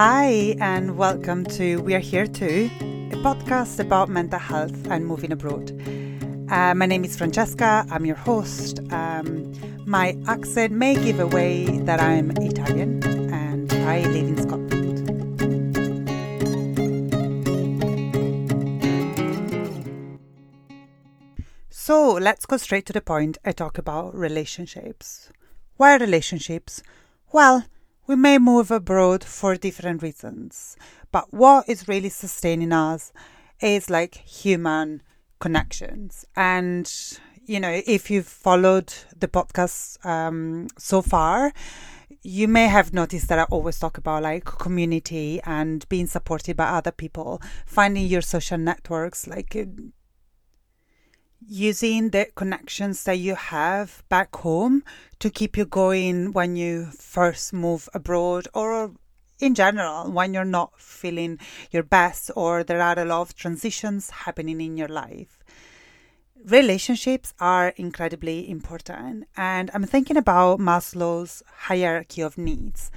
Hi and welcome to We Are Here Too, a podcast about mental health and moving abroad. My name is Francesca, I'm your host. My accent may give away that I'm Italian and I live in Scotland. So let's go straight to the point. I talk about relationships. Why relationships? Well, we may move abroad for different reasons, but what is really sustaining us is like human connections. And, you know, if you've followed the podcast so far, you may have noticed that I always talk about like community and being supported by other people, finding your social networks, like using the connections that you have back home to keep you going when you first move abroad, or in general when you're not feeling your best or there are a lot of transitions happening in your life. Relationships are incredibly important, and I'm thinking about Maslow's hierarchy of needs.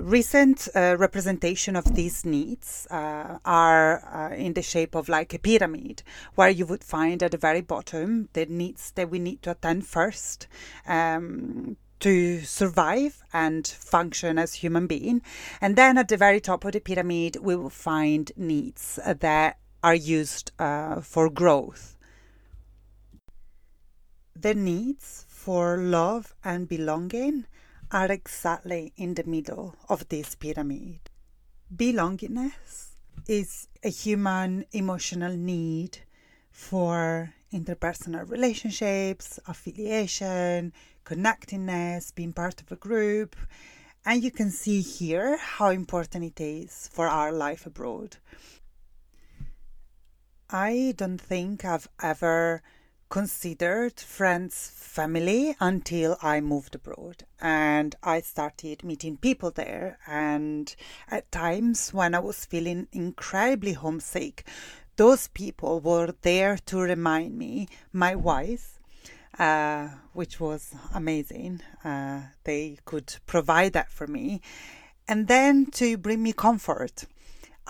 Recent representation of these needs are in the shape of like a pyramid, where you would find at the very bottom the needs that we need to attend first to survive and function as human being. And then at the very top of the pyramid, we will find needs that are used for growth. The needs for love and belonging are exactly in the middle of this pyramid. Belongingness is a human emotional need for interpersonal relationships, affiliation, connectedness, being part of a group. And you can see here how important it is for our life abroad. I don't think I've ever considered friends, family until I moved abroad and I started meeting people there. And at times when I was feeling incredibly homesick, those people were there to remind me my wife, which was amazing. They could provide that for me and then to bring me comfort.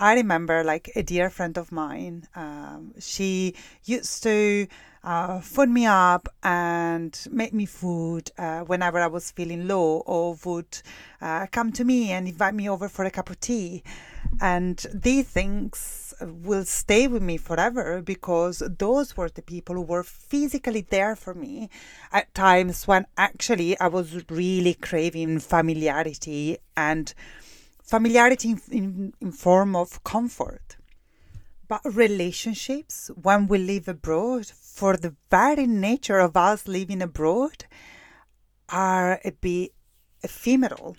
I remember like a dear friend of mine, she used to phone me up and make me food whenever I was feeling low, or would come to me and invite me over for a cup of tea. And these things will stay with me forever because those were the people who were physically there for me at times when actually I was really craving familiarity, and familiarity in form of comfort. But relationships, when we live abroad, for the very nature of us living abroad, are a bit ephemeral,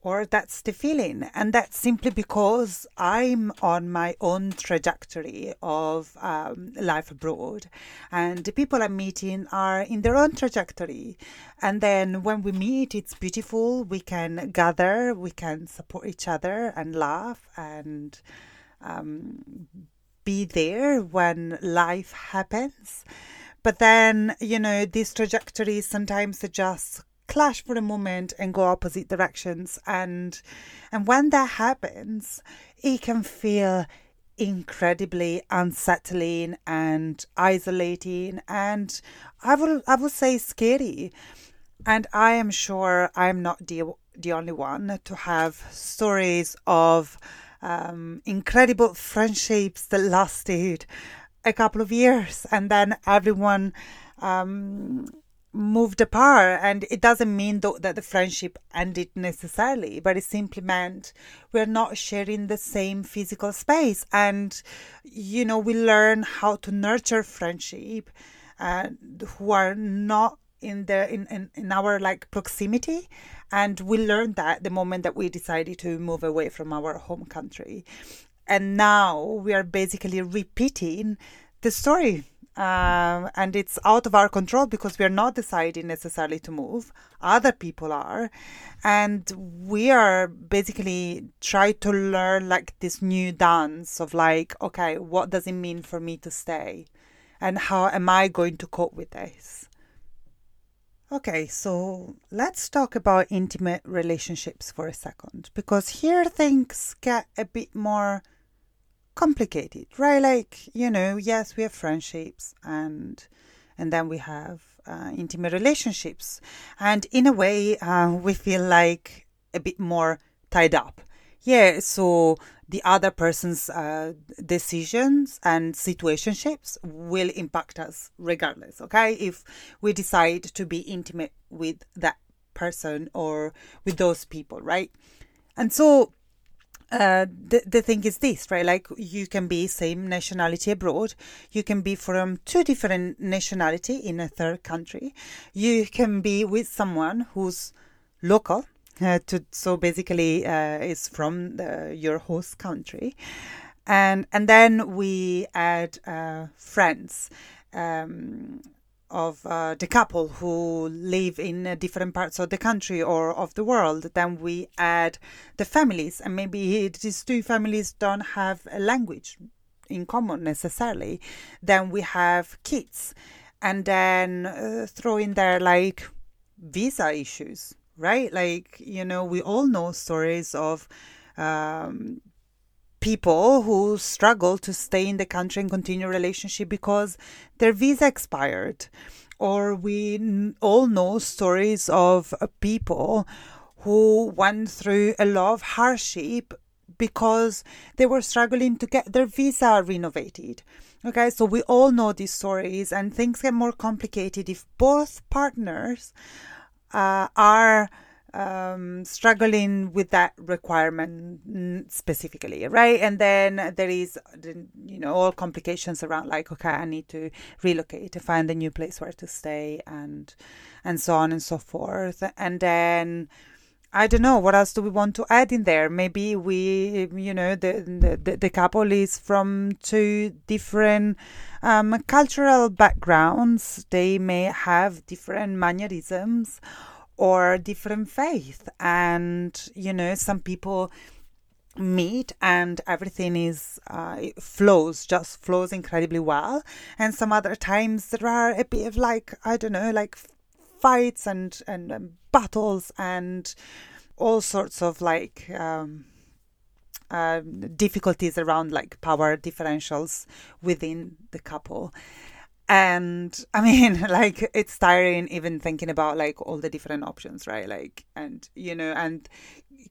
or that's the feeling. And that's simply because I'm on my own trajectory of life abroad. And the people I'm meeting are in their own trajectory. And then when we meet, it's beautiful. We can gather, we can support each other and laugh and be there when life happens. But then, you know, these trajectories sometimes they just clash for a moment and go opposite directions, and when that happens, it can feel incredibly unsettling and isolating, and I will say scary. And I am sure I'm not the only one to have stories of incredible friendships that lasted a couple of years, and then everyone moved apart. And it doesn't mean though that the friendship ended necessarily, but it simply meant we're not sharing the same physical space. And you know, we learn how to nurture friendship who are not in our like proximity, and we learned that the moment that we decided to move away from our home country. And now we are basically repeating the story. And it's out of our control because we are not deciding necessarily to move. Other people are. And we are basically trying to learn like this new dance of like, okay, what does it mean for me to stay? And how am I going to cope with this? Okay, so let's talk about intimate relationships for a second, because here things get a bit more complicated, right? Like, you know, yes, we have friendships and then we have intimate relationships. And in a way, we feel like a bit more tied up. Yeah, so the other person's decisions and situationships will impact us regardless, okay? If we decide to be intimate with that person or with those people, right? And so the thing is this, right? Like, you can be same nationality abroad, you can be from two different nationality in a third country, you can be with someone who's local, so basically it's from your host country, and then we add friends of the couple who live in different parts of the country or of the world. Then we add the families, and maybe these two families don't have a language in common necessarily. Then we have kids, and then throw in there like visa issues. Right? Like, you know, we all know stories of people who struggle to stay in the country and continue a relationship because their visa expired. Or we all know stories of people who went through a lot of hardship because they were struggling to get their visa renovated. Okay, so we all know these stories, and things get more complicated if both partners are struggling with that requirement specifically, right? And then there is, you know, all complications around, like, okay, I need to relocate to find a new place where to stay, and so on and so forth. And then I don't know, what else do we want to add in there? Maybe we, you know, the couple is from two different cultural backgrounds. They may have different mannerisms or different faith. And, you know, some people meet and everything is flows incredibly well. And some other times there are a bit of, like, I don't know, like fights and battles and all sorts of, like, difficulties around, like, power differentials within the couple. And I mean, like, it's tiring even thinking about, like, all the different options, right? Like, and, you know, and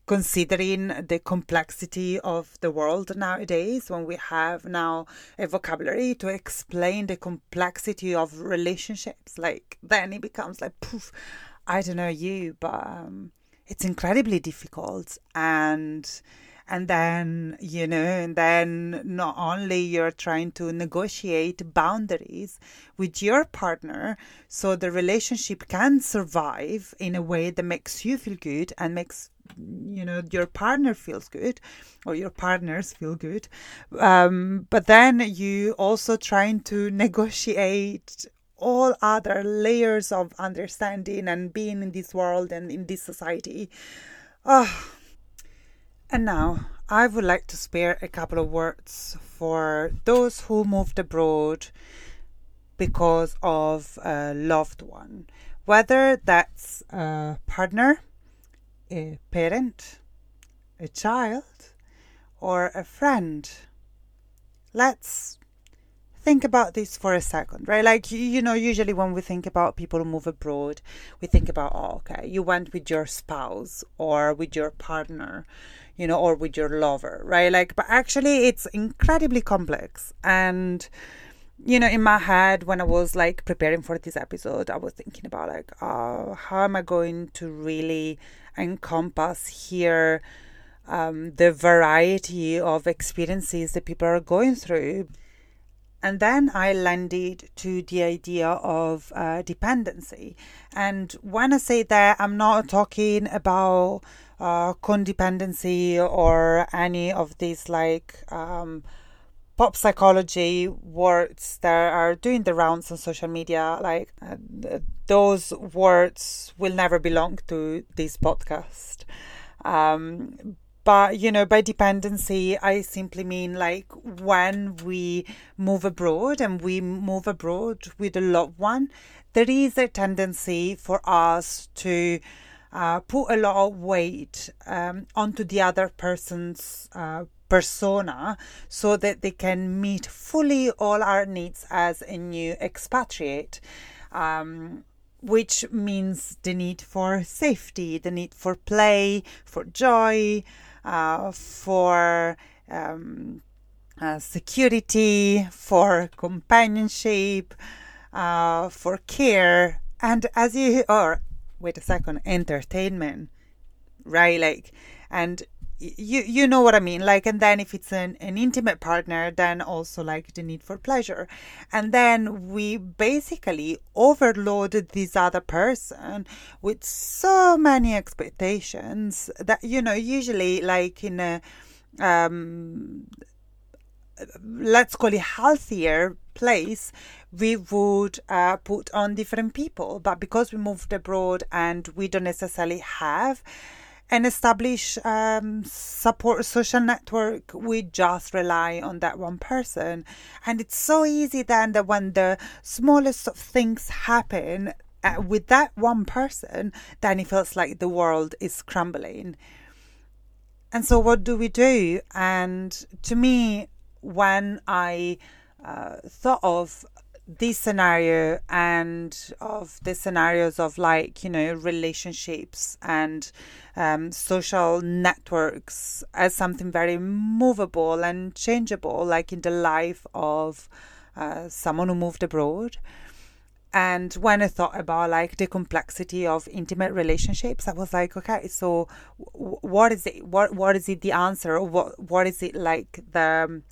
considering the complexity of the world nowadays, when we have now a vocabulary to explain the complexity of relationships, like, then it becomes like, poof, I don't know you, but it's incredibly difficult. And then, you know, and then not only you're trying to negotiate boundaries with your partner so the relationship can survive in a way that makes you feel good and makes, you know, your partner feels good, or your partners feel good. But then you also trying to negotiate all other layers of understanding and being in this world and in this society. Oh. And now, I would like to spare a couple of words for those who moved abroad because of a loved one. Whether that's a partner, a parent, a child, or a friend. Let's think about this for a second, right? Like, you know, usually when we think about people who move abroad, we think about, oh, okay, you went with your spouse or with your partner, you know, or with your lover, right? Like, but actually it's incredibly complex. And, you know, in my head, when I was, like, preparing for this episode, I was thinking about, like, how am I going to really encompass here the variety of experiences that people are going through? And then I landed to the idea of dependency. And when I say that, I'm not talking about codependency or any of these, like, pop psychology words that are doing the rounds on social media. Like, those words will never belong to this podcast. But, you know, by dependency, I simply mean, like, when we move abroad with a loved one, there is a tendency for us to put a lot of weight onto the other person's persona so that they can meet fully all our needs as a new expatriate, which means the need for safety, the need for play, for joy, for security, for companionship, for care, and entertainment, right? You know what I mean, and then if it's an intimate partner, then also the need for pleasure. And then we basically overload this other person with so many expectations that, usually in a, let's call it healthier place, we would put on different people. But because we moved abroad and we don't necessarily have and establish support social network, we just rely on that one person. And it's so easy then that when the smallest of things happen with that one person, then it feels like the world is crumbling. And so what do we do? And to me, when I thought of this scenario and of the scenarios of relationships and social networks as something very movable and changeable, in the life of someone who moved abroad. And when I thought about the complexity of intimate relationships, I was like, okay, so what is it? What is it? The answer? Or what is it the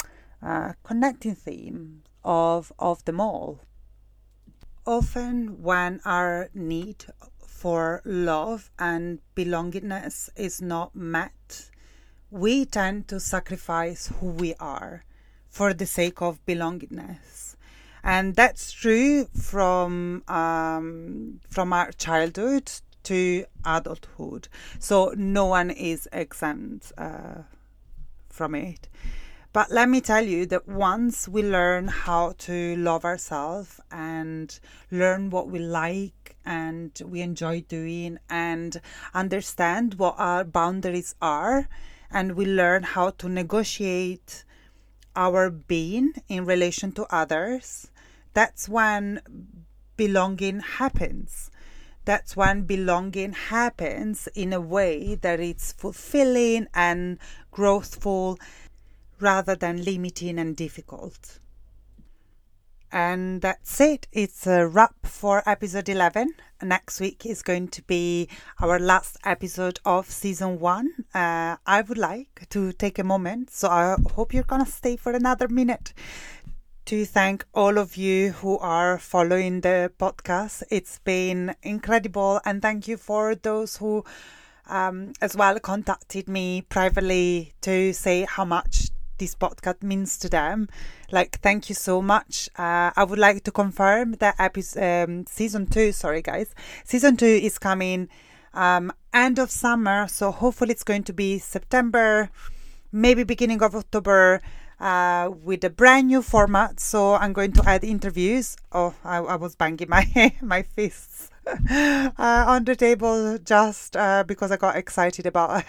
connecting theme of them all? Often when our need for love and belongingness is not met, we tend to sacrifice who we are for the sake of belongingness. And that's true from our childhood to adulthood. So no one is exempt from it. But let me tell you that once we learn how to love ourselves and learn what we like and we enjoy doing and understand what our boundaries are, and we learn how to negotiate our being in relation to others, that's when belonging happens. That's when belonging happens in a way that it's fulfilling and growthful, rather than limiting and difficult. And that's it. It's a wrap for episode 11. Next week is going to be our last episode of season 1. I would like to take a moment, so I hope you're going to stay for another minute, to thank all of you who are following the podcast. It's been incredible. And thank you for those who as well contacted me privately to say how much this podcast means to them. Thank you so much. I would like to confirm that season 2 is coming end of summer, so hopefully it's going to be September, maybe beginning of October, with a brand new format. So I'm going to add interviews. I was banging my fists on the table just because I got excited about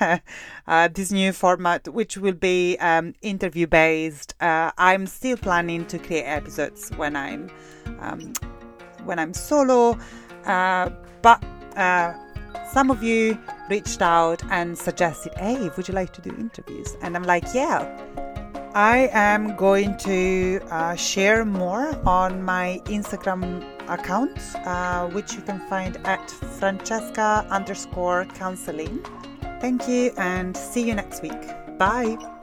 this new format, which will be interview based. I'm still planning to create episodes when I'm solo, but some of you reached out and suggested, hey, would you like to do interviews? And I'm like, yeah, I am going to share more on my Instagram account, which you can find at Francesca_counseling. Thank you and see you next week. Bye.